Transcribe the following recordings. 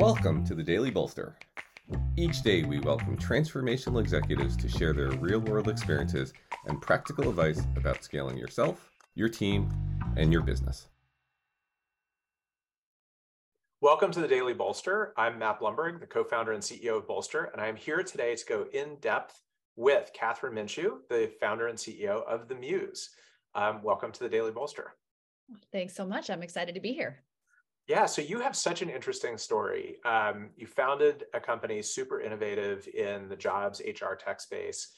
Welcome to the Daily Bolster. Each day we welcome transformational executives to share their real-world experiences and practical advice about scaling yourself, your team, and your business. Welcome to the Daily Bolster. I'm Matt Blumberg, the co-founder and CEO of Bolster, and I'm here today to go in depth with Kathryn Minshew, the founder and CEO of The Muse. Welcome to the Daily Bolster. Thanks so much. I'm excited to be here. Yeah, so you have such an interesting story. You founded a company super innovative in the jobs HR tech space,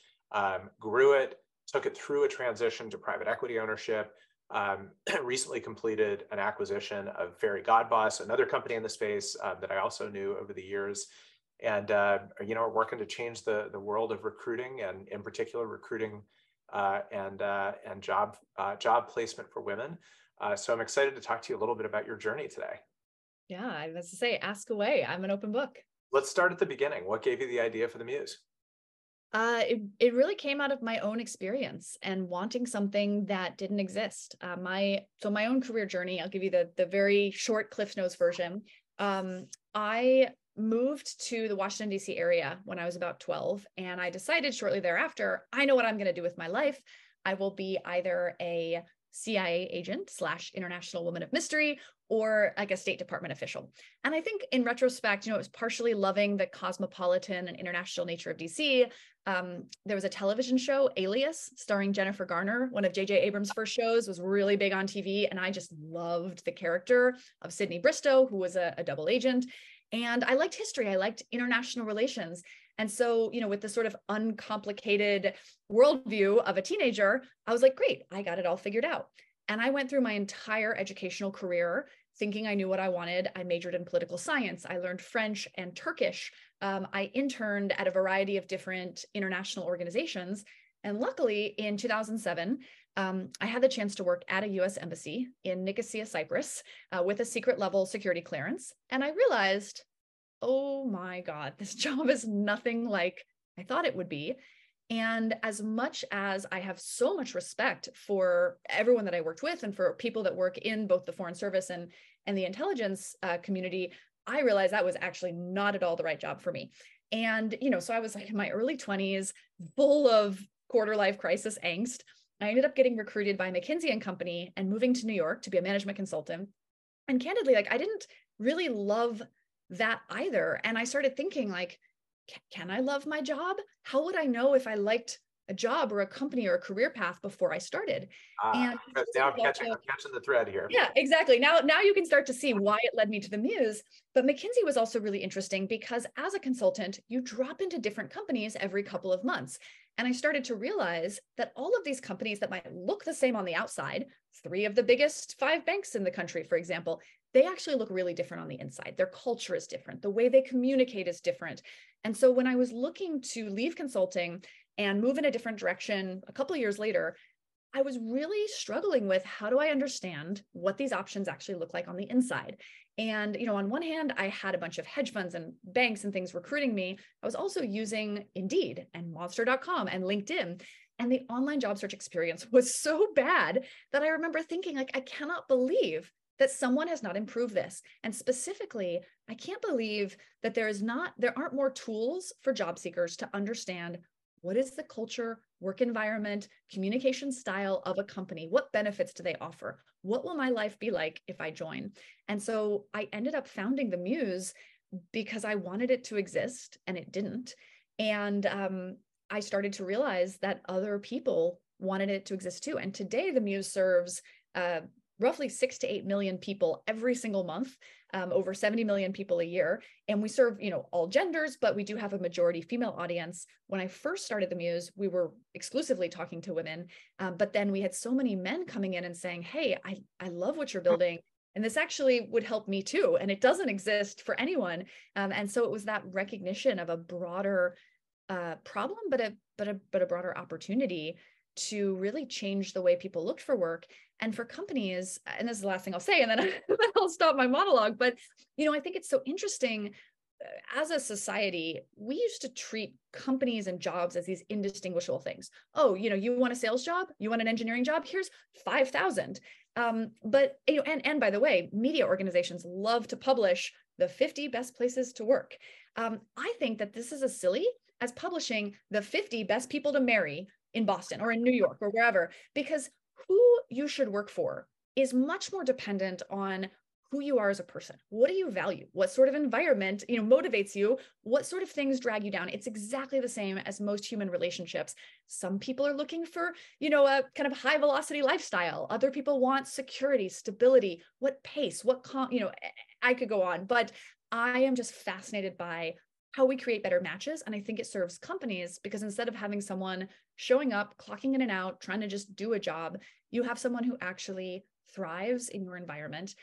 grew it, took it through a transition to private equity ownership, recently completed an acquisition of Fairygodboss, another company in the space that I also knew over the years. And, are working to change the world of recruiting, and in particular recruiting and job placement for women. So I'm excited to talk to you a little bit about your journey today. Yeah, I was to say, ask away. I'm an open book. Let's start at the beginning. What gave you the idea for The Muse? It really came out of my own experience and wanting something that didn't exist. My own career journey, I'll give you the very short Cliff Notes version. I moved to the Washington, DC area when I was about 12, and I decided shortly thereafter, I know what I'm going to do with my life. I will be either a CIA agent / international woman of mystery, or like a State Department official. And I think in retrospect, it was partially loving the cosmopolitan and international nature of DC. There was a television show, Alias, starring Jennifer Garner. One of JJ Abrams' first shows, was really big on TV. And I just loved the character of Sydney Bristow, who was a double agent. And I liked history. I liked international relations. And so, with the sort of uncomplicated worldview of a teenager, I was like, great, I got it all figured out. And I went through my entire educational career thinking I knew what I wanted. I majored in political science. I learned French and Turkish. I interned at a variety of different international organizations. And luckily, in 2007, I had the chance to work at a U.S. embassy in Nicosia, Cyprus, with a secret level security clearance. And I realized, oh my God, this job is nothing like I thought it would be. And as much as I have so much respect for everyone that I worked with and for people that work in both the Foreign Service and the intelligence community, I realized that was actually not at all the right job for me. And, so I was like in my early 20s, full of quarter-life crisis angst. I ended up getting recruited by McKinsey & Company and moving to New York to be a management consultant. And candidly, I didn't really love that either. And I started thinking can I love my job? How would I know if I liked a job or a company or a career path before I started? And now I'm catching the thread here. Yeah, exactly. Now you can start to see why it led me to The Muse. But McKinsey was also really interesting because as a consultant, you drop into different companies every couple of months. And I started to realize that all of these companies that might look the same on the outside, 3 of the biggest 5 banks in the country, for example, they actually look really different on the inside. Their culture is different. The way they communicate is different. And so when I was looking to leave consulting and move in a different direction a couple of years later, I was really struggling with how do I understand what these options actually look like on the inside. And, on one hand, I had a bunch of hedge funds and banks and things recruiting me. I was also using Indeed and Monster.com and LinkedIn. And the online job search experience was so bad that I remember thinking, I cannot believe that someone has not improved this. And specifically, I can't believe that there aren't more tools for job seekers to understand what is the culture, work environment, communication style of a company? What benefits do they offer? What will my life be like if I join? And so I ended up founding The Muse because I wanted it to exist and it didn't. And I started to realize that other people wanted it to exist too. And today The Muse serves roughly 6 to 8 million people every single month, over 70 million people a year. And we serve, all genders, but we do have a majority female audience. When I first started The Muse, we were exclusively talking to women. But then we had so many men coming in and saying, hey, I love what you're building. And this actually would help me too. And it doesn't exist for anyone. And so it was that recognition of a broader problem, but a broader opportunity to really change the way people looked for work. And for companies, and this is the last thing I'll say, and then I'll stop my monologue. But, I think it's so interesting. As a society, we used to treat companies and jobs as these indistinguishable things. Oh, you want a sales job? You want an engineering job? Here's 5,000. But, and by the way, media organizations love to publish the 50 best places to work. I think that this is as silly as publishing the 50 best people to marry in Boston or in New York or wherever, because who you should work for is much more dependent on who you are as a person. What do you value? What sort of environment, motivates you? What sort of things drag you down? It's exactly the same as most human relationships. Some people are looking for, a kind of high velocity lifestyle. Other people want security, stability, what pace, what, I could go on, but I am just fascinated by how we create better matches. And I think it serves companies because instead of having someone showing up, clocking in and out, trying to just do a job, you have someone who actually thrives in your environment.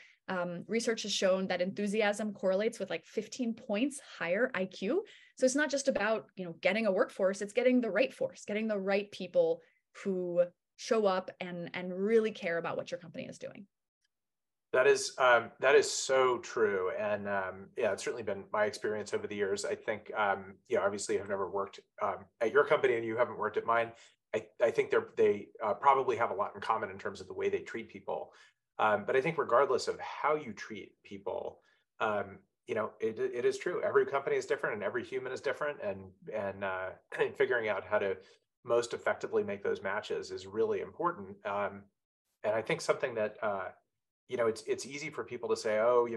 Research has shown that enthusiasm correlates with like 15 points higher IQ. So it's not just about, getting a workforce, it's getting the right force, getting the right people who show up and really care about what your company is doing. That is so true. And it's certainly been my experience over the years. I think, obviously I've never worked at your company and you haven't worked at mine. I think they probably have a lot in common in terms of the way they treat people. But I think regardless of how you treat people, it is true. Every company is different and every human is different. And figuring out how to most effectively make those matches is really important. And I think something that, it's easy for people to say, oh,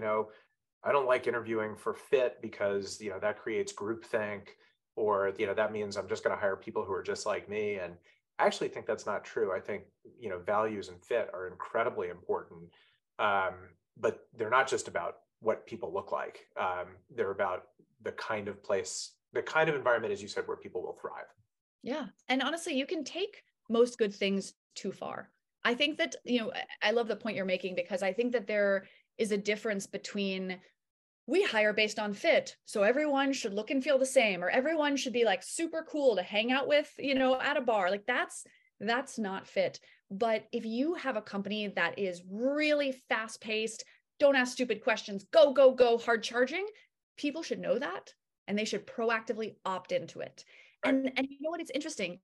I don't like interviewing for fit because, that creates groupthink or, that means I'm just going to hire people who are just like me. And I actually think that's not true. I think, values and fit are incredibly important, but they're not just about what people look like. They're about the kind of place, the kind of environment, as you said, where people will thrive. Yeah. And honestly, you can take most good things too far. I think that, I love the point you're making because I think that there is a difference between we hire based on fit, so everyone should look and feel the same, or everyone should be like super cool to hang out with, at a bar. Like that's not fit. But if you have a company that is really fast paced, don't ask stupid questions, go, go, go, hard charging, people should know that and they should proactively opt into it. And you know what? It's interesting.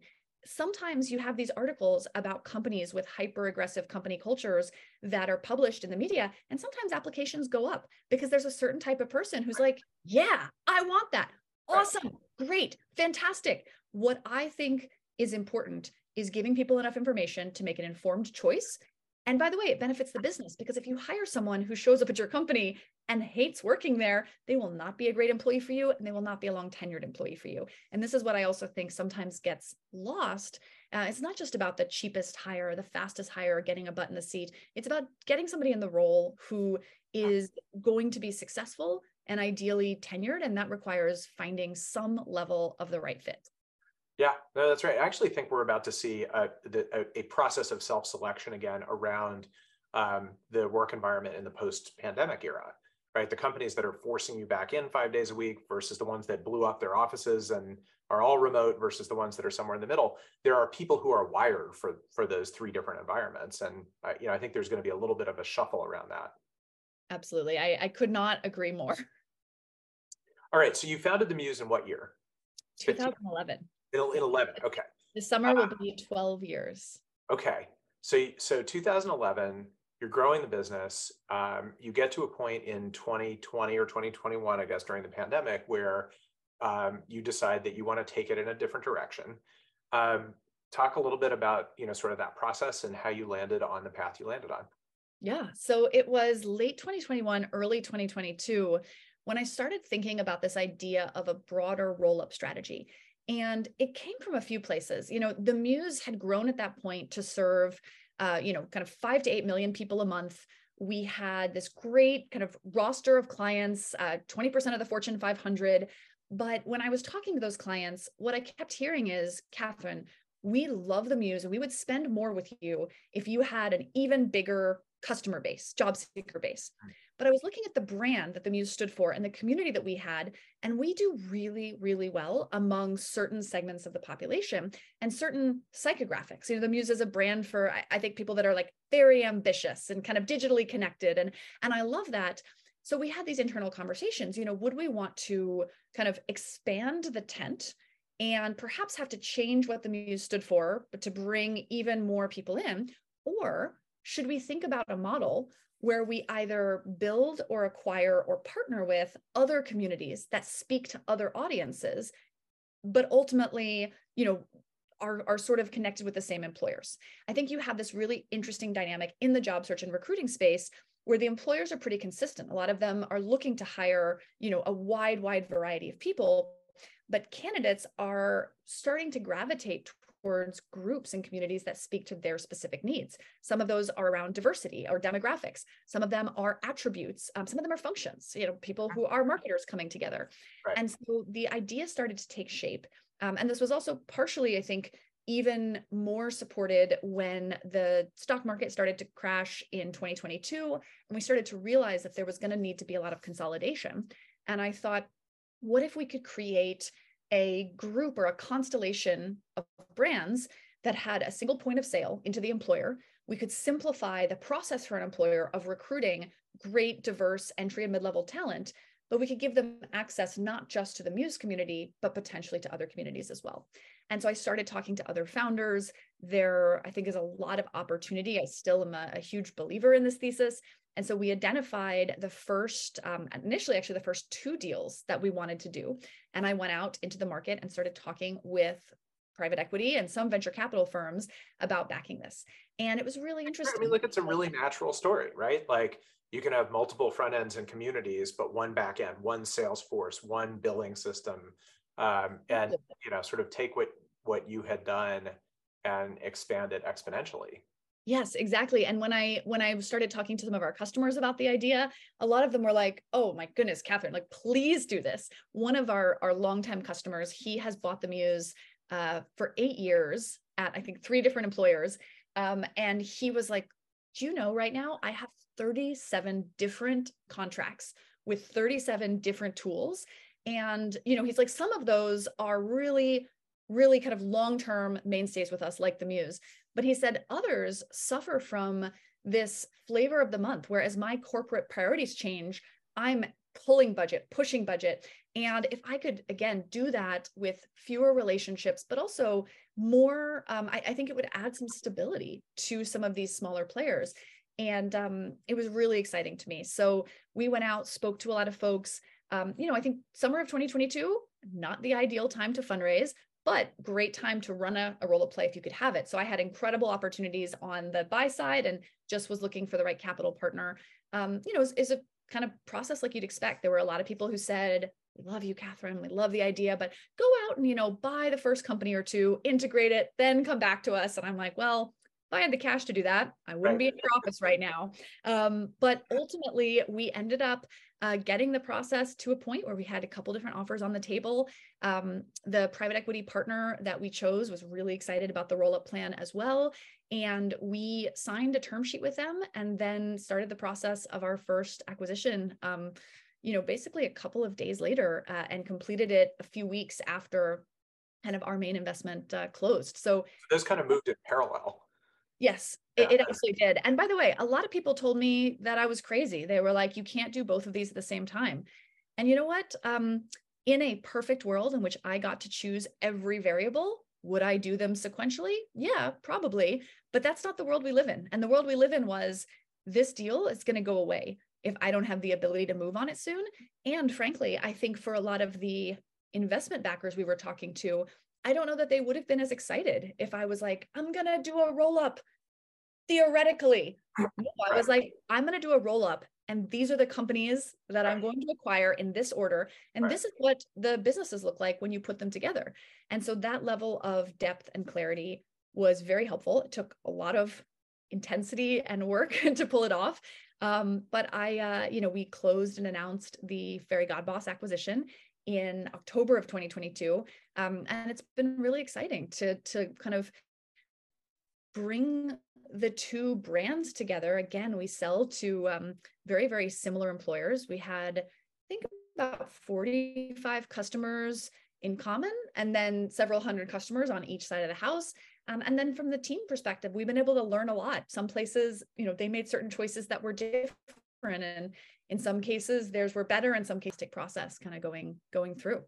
Sometimes you have these articles about companies with hyper aggressive company cultures that are published in the media. And sometimes applications go up because there's a certain type of person who's like, yeah, I want that. Awesome. Great. Fantastic. What I think is important is giving people enough information to make an informed choice. And by the way, it benefits the business because if you hire someone who shows up at your company and hates working there, they will not be a great employee for you and they will not be a long tenured employee for you. And this is what I also think sometimes gets lost. It's not just about the cheapest hire, the fastest hire, getting a butt in the seat. It's about getting somebody in the role who is going to be successful and ideally tenured. And that requires finding some level of the right fit. Yeah, no, that's right. I actually think we're about to see a process of self-selection again around the work environment in the post-pandemic era, right? The companies that are forcing you back in 5 days a week versus the ones that blew up their offices and are all remote versus the ones that are somewhere in the middle. There are people who are wired for those three different environments. And, I think there's going to be a little bit of a shuffle around that. Absolutely. I could not agree more. All right. So you founded The Muse in what year? 2011. In 11, okay. This summer will be 12 years. Okay, so 2011, you're growing the business. You get to a point in 2020 or 2021, I guess, during the pandemic, where you decide that you want to take it in a different direction. Talk a little bit about, sort of that process and how you landed on the path you landed on. Yeah, so it was late 2021, early 2022, when I started thinking about this idea of a broader roll-up strategy. And it came from a few places. The Muse had grown at that point to serve, kind of 5 to 8 million people a month. We had this great kind of roster of clients, 20% of the Fortune 500. But when I was talking to those clients, what I kept hearing is, Kathryn, we love The Muse and we would spend more with you if you had an even bigger customer base, job seeker base. But I was looking at the brand that The Muse stood for and the community that we had, and we do really, really well among certain segments of the population and certain psychographics. The Muse is a brand for, I think, people that are like very ambitious and kind of digitally connected. And I love that. So we had these internal conversations, would we want to kind of expand the tent and perhaps have to change what The Muse stood for, but to bring even more people in? Or should we think about a model where we either build or acquire or partner with other communities that speak to other audiences, but ultimately, you know, are sort of connected with the same employers. I think you have this really interesting dynamic in the job search and recruiting space where the employers are pretty consistent. A lot of them are looking to hire, you know, a wide variety of people, but candidates are starting to gravitate towards groups and communities that speak to their specific needs. Some of those are around diversity or demographics. Some of them are attributes. Some of them are functions, you know, people who are marketers coming together. Right. And so the idea started to take shape. And this was also partially, I think, even more supported when the stock market started to crash in 2022. And we started to realize that there was going to need to be a lot of consolidation. And I thought, what if we could create a group or a constellation of brands that had a single point of sale into the employer? We could simplify the process for an employer of recruiting great, diverse entry and mid-level talent, but we could give them access not just to the Muse community, but potentially to other communities as well. And so I started talking to other founders. There, I think, is a lot of opportunity. I still am a huge believer in this thesis. And so we identified the first, initially actually the first two deals that we wanted to do. And I went out into the market and started talking with private equity and some venture capital firms about backing this. And it was really interesting. I mean, look, it's a really natural story, right? Like, you can have multiple front ends and communities, but one back end, one Salesforce, one billing system, and, you know, sort of take what you had done and expand it exponentially. Yes, exactly. And when I started talking to some of our customers about the idea, a lot of them were like, oh my goodness, Kathryn, like, please do this. One of our longtime customers, he has bought the Muse for 8 years at, I think, 3 different employers. And he was like, do you know, right now I have 37 different contracts with 37 different tools. And, you know, he's like, some of those are really, really kind of long-term mainstays with us, like the Muse. But he said others suffer from this flavor of the month, where as my corporate priorities change, I'm pulling budget, pushing budget. And if I could, again, do that with fewer relationships, but also more, I think it would add some stability to some of these smaller players. And it was really exciting to me. So we went out, spoke to a lot of folks. You know, I think summer of 2022, not the ideal time to fundraise, but great time to run a roll-up play if you could have it. So I had incredible opportunities on the buy side and just was looking for the right capital partner. You know, is a kind of process like you'd expect. There were a lot of people who said, we love you, Kathryn, we love the idea, but go out and, you know, buy the first company or two, integrate it, then come back to us. And I'm like, well, if I had the cash to do that, I wouldn't be in your office right now. But ultimately, we ended up getting the process to a point where we had a couple different offers on the table. The private equity partner that we chose was really excited about the roll-up plan as well. And we signed a term sheet with them and then started the process of our first acquisition, you know, basically a couple of days later, and completed it a few weeks after kind of our main investment closed. So those kind of moved in parallel. Yes, it actually did. And by the way, a lot of people told me that I was crazy. They were like, you can't do both of these at the same time. And you know what? In a perfect world in which I got to choose every variable, would I do them sequentially? Yeah, probably. But that's not the world we live in. And the world we live in was, this deal is going to go away if I don't have the ability to move on it soon. And frankly, I think for a lot of the investment backers we were talking to, I don't know that they would have been as excited if I was like, I'm going to do a roll-up theoretically. No, I was like, I'm going to do a roll-up, and these are the companies that I'm going to acquire in this order. And this is what the businesses look like when you put them together. And so that level of depth and clarity was very helpful. It took a lot of intensity and work to pull it off. But you know, we closed and announced the Fairygodboss acquisition in October of 2022. And it's been really exciting to kind of bring the two brands together. Again, we sell to very, very similar employers. We had, I think, about 45 customers in common, and then several hundred customers on each side of the house. And then from the team perspective, we've been able to learn a lot. Some places, you know, they made certain choices that were different, and in some cases, theirs were better. In some cases, process kind of going through.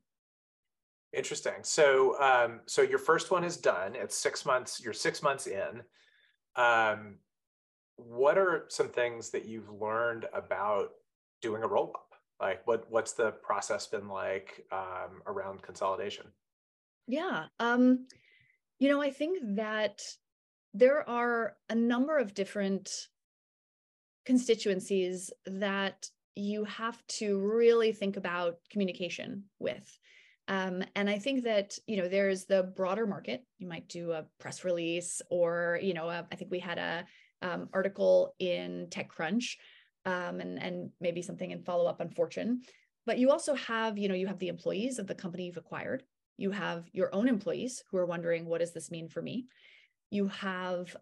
Interesting. So, so your first one is done. It's 6 months. You're 6 months in. what are some things that you've learned about doing a roll-up? Like what's the process been like around consolidation? Yeah, you know, I think that there are a number of different constituencies that you have to really think about communication with. And I think that, you know, there's the broader market. You might do a press release or, you know, I think we had a article in TechCrunch and maybe something in follow-up on Fortune. But you also have, you know, you have the employees of the company you've acquired. You have your own employees who are wondering, what does this mean for me? You have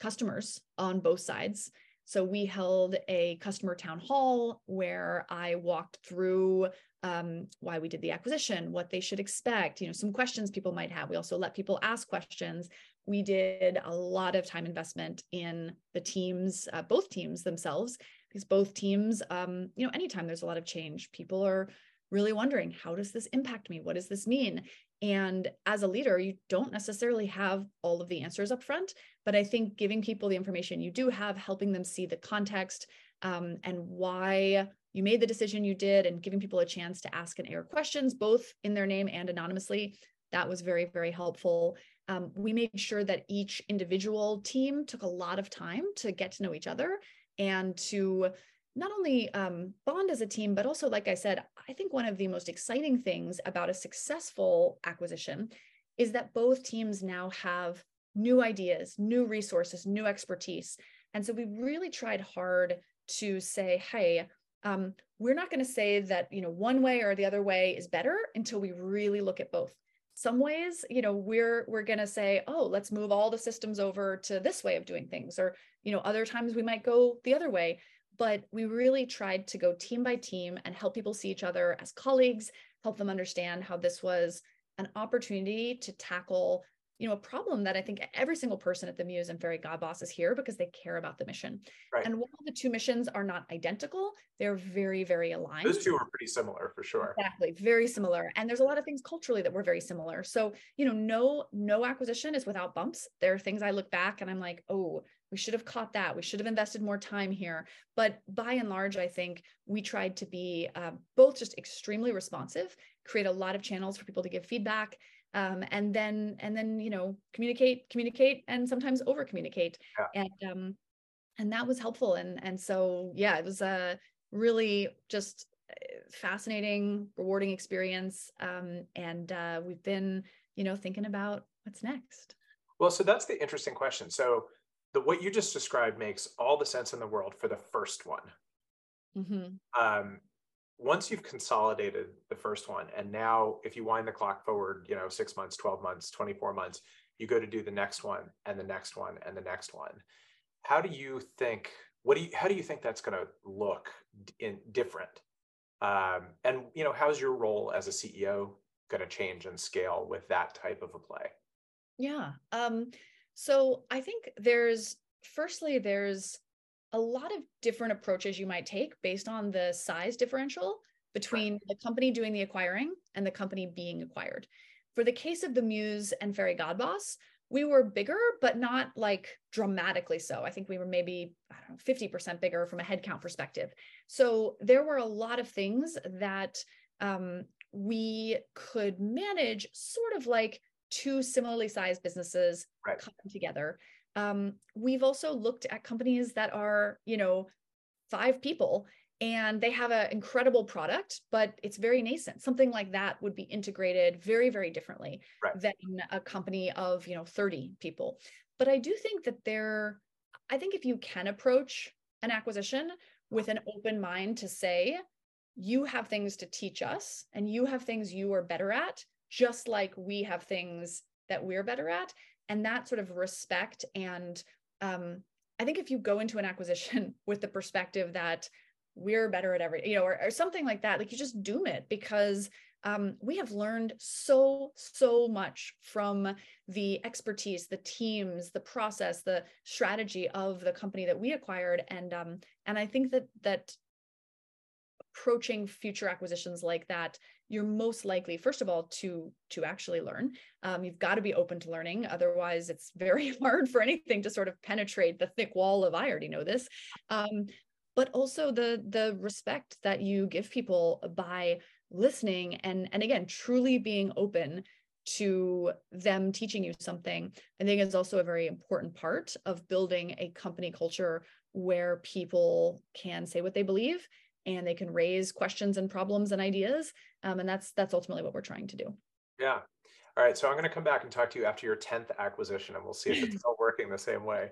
customers on both sides. So we held a customer town hall where I walked through why we did the acquisition, what they should expect, you know, some questions people might have. We also let people ask questions. We did a lot of time investment in the teams, both teams themselves, because both teams, you know, anytime there's a lot of change, people are really wondering, how does this impact me? What does this mean? And as a leader, you don't necessarily have all of the answers up front, but I think giving people the information you do have, helping them see the context and why you made the decision you did, and giving people a chance to ask and air questions, both in their name and anonymously, that was very, very helpful. We made sure that each individual team took a lot of time to get to know each other and to not only bond as a team, but also, like I said, I think one of the most exciting things about a successful acquisition is that both teams now have new ideas, new resources, new expertise. And so we really tried hard to say, hey, we're not going to say that, you know, one way or the other way is better until we really look at both. Some ways, you know, we're going to say, oh, let's move all the systems over to this way of doing things, or, you know, other times we might go the other way. But we really tried to go team by team and help people see each other as colleagues, help them understand how this was an opportunity to tackle, you know, a problem that I think every single person at the Muse and Fairygodboss is here because they care about the mission. Right. And while the two missions are not identical, they're very, very aligned. Those two are pretty similar for sure. Exactly, very similar. And there's a lot of things culturally that were very similar. So, you know, no acquisition is without bumps. There are things I look back and I'm like, oh, we should have caught that. We should have invested more time here. But by and large, I think we tried to be both just extremely responsive, create a lot of channels for people to give feedback, and then you know, communicate, and sometimes over communicate, yeah. And that was helpful. And so yeah, it was a really just fascinating, rewarding experience. And we've been, you know, thinking about what's next. Well, so that's the interesting question. So what you just described makes all the sense in the world for the first one. Mm-hmm. Once you've consolidated the first one, and now if you wind the clock forward, you know, 6 months, 12 months, 24 months, you go to do the next one and the next one and the next one. How do you think, how do you think that's going to look different? And, you know, how's your role as a CEO going to change and scale with that type of a play? Yeah. So I think there's a lot of different approaches you might take based on the size differential between the company doing the acquiring and the company being acquired. For the case of the Muse and Fairygodboss, we were bigger, but not like dramatically so. I think we were maybe, I don't know, 50% bigger from a headcount perspective. So there were a lot of things that we could manage sort of like two similarly sized businesses come together. We've also looked at companies that are, you know, 5 people and they have an incredible product, but it's very nascent. Something like that would be integrated very, very differently than a company of, you know, 30 people. But I do think that if you can approach an acquisition with an open mind to say, you have things to teach us and you have things you are better at, just like we have things that we're better at, and that sort of respect. And I think if you go into an acquisition with the perspective that we're better at everything, you know, or something like that, like you just doom it, because we have learned so much from the expertise, the teams, the process, the strategy of the company that we acquired. And I think that approaching future acquisitions like that, you're most likely, first of all, to actually learn. You've got to be open to learning. Otherwise, it's very hard for anything to sort of penetrate the thick wall of, I already know this. But also the respect that you give people by listening and again, truly being open to them teaching you something, I think is also a very important part of building a company culture where people can say what they believe and they can raise questions and problems and ideas. And that's ultimately what we're trying to do. Yeah. All right. So I'm going to come back and talk to you after your 10th acquisition and we'll see if it's still working the same way.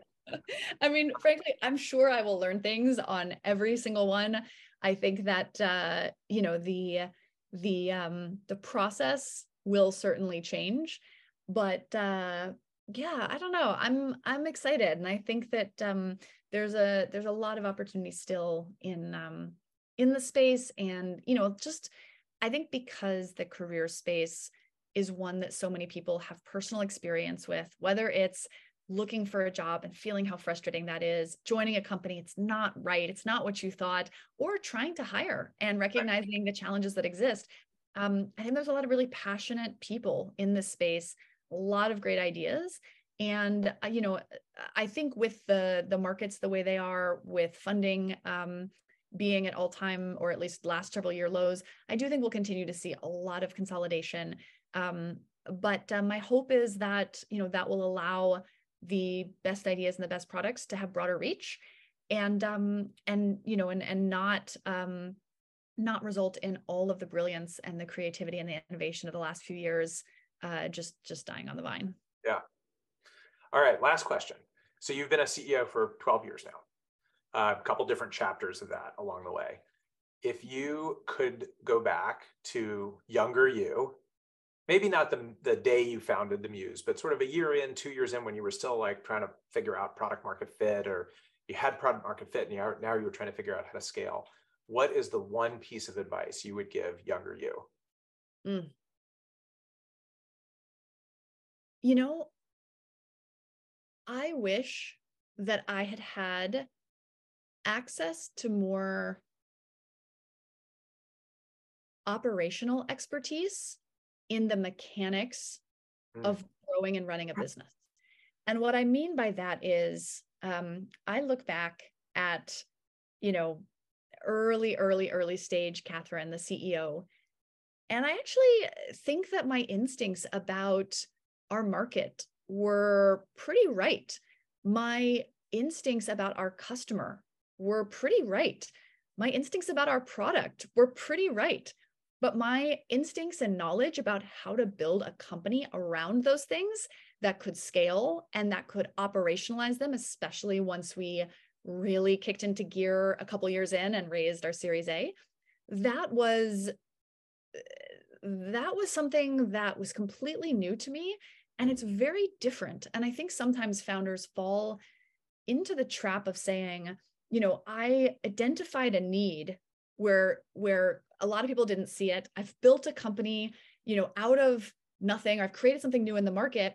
I mean, frankly, I'm sure I will learn things on every single one. I think that, you know, the process will certainly change, but, yeah, I don't know. I'm excited. And I think that, there's a lot of opportunity still in the space. And, you know, just, I think because the career space is one that so many people have personal experience with, whether it's looking for a job and feeling how frustrating that is, joining a company, it's not right, it's not what you thought, or trying to hire and recognizing the challenges that exist. I think there's a lot of really passionate people in this space, a lot of great ideas. And, you know, I think with the markets the way they are, with funding being at all-time or at least last several year lows, I do think we'll continue to see a lot of consolidation. But my hope is that, you know, that will allow the best ideas and the best products to have broader reach and you know, and not result in all of the brilliance and the creativity and the innovation of the last few years just dying on the vine. Yeah. All right. Last question. So you've been a CEO for 12 years now, a couple different chapters of that along the way. If you could go back to younger you, maybe not the day you founded The Muse, but sort of a year in, 2 years in, when you were still like trying to figure out product market fit, or you had product market fit and now you were trying to figure out how to scale. What is the one piece of advice you would give younger you? You know, I wish that I had had access to more operational expertise in the mechanics of growing and running a business. And what I mean by that is I look back at, you know, early stage Kathryn, the CEO. And I actually think that my instincts about our market were pretty right. My instincts about our customer were pretty right. My instincts about our product were pretty right. But my instincts and knowledge about how to build a company around those things that could scale and that could operationalize them, especially once we really kicked into gear a couple years in and raised our Series A, that was something that was completely new to me. And it's very different. And I think sometimes founders fall into the trap of saying, you know, I identified a need where a lot of people didn't see it. I've built a company, you know, out of nothing. I've created something new in the market.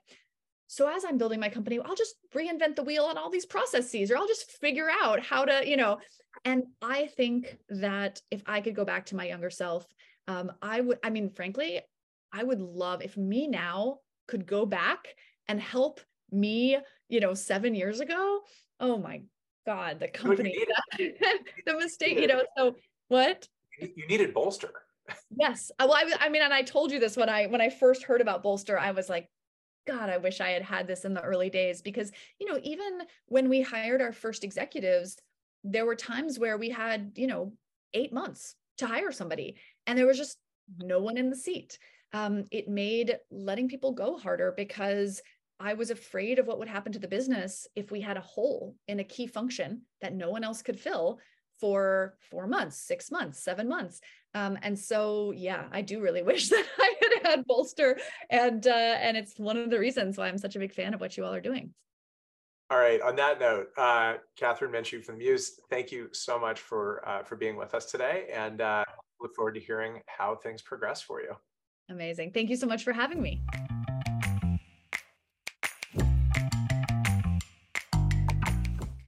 So as I'm building my company, I'll just reinvent the wheel on all these processes, or I'll just figure out how to, you know. And I think that if I could go back to my younger self, I would love if me now could go back and help me, you know, 7 years ago. Oh my God, the company, the mistake, you know, so what? You needed Bolster. Yes. Well, I mean, and I told you this when I first heard about Bolster, I was like, God, I wish I had had this in the early days, because, you know, even when we hired our first executives, there were times where we had, you know, 8 months to hire somebody and there was just no one in the seat. It made letting people go harder because I was afraid of what would happen to the business if we had a hole in a key function that no one else could fill for 4 months, 6 months, 7 months. And so, yeah, I do really wish that I had had Bolster, and it's one of the reasons why I'm such a big fan of what you all are doing. All right, on that note, Kathryn Minshew from The Muse, thank you so much for being with us today, and look forward to hearing how things progress for you. Amazing. Thank you so much for having me.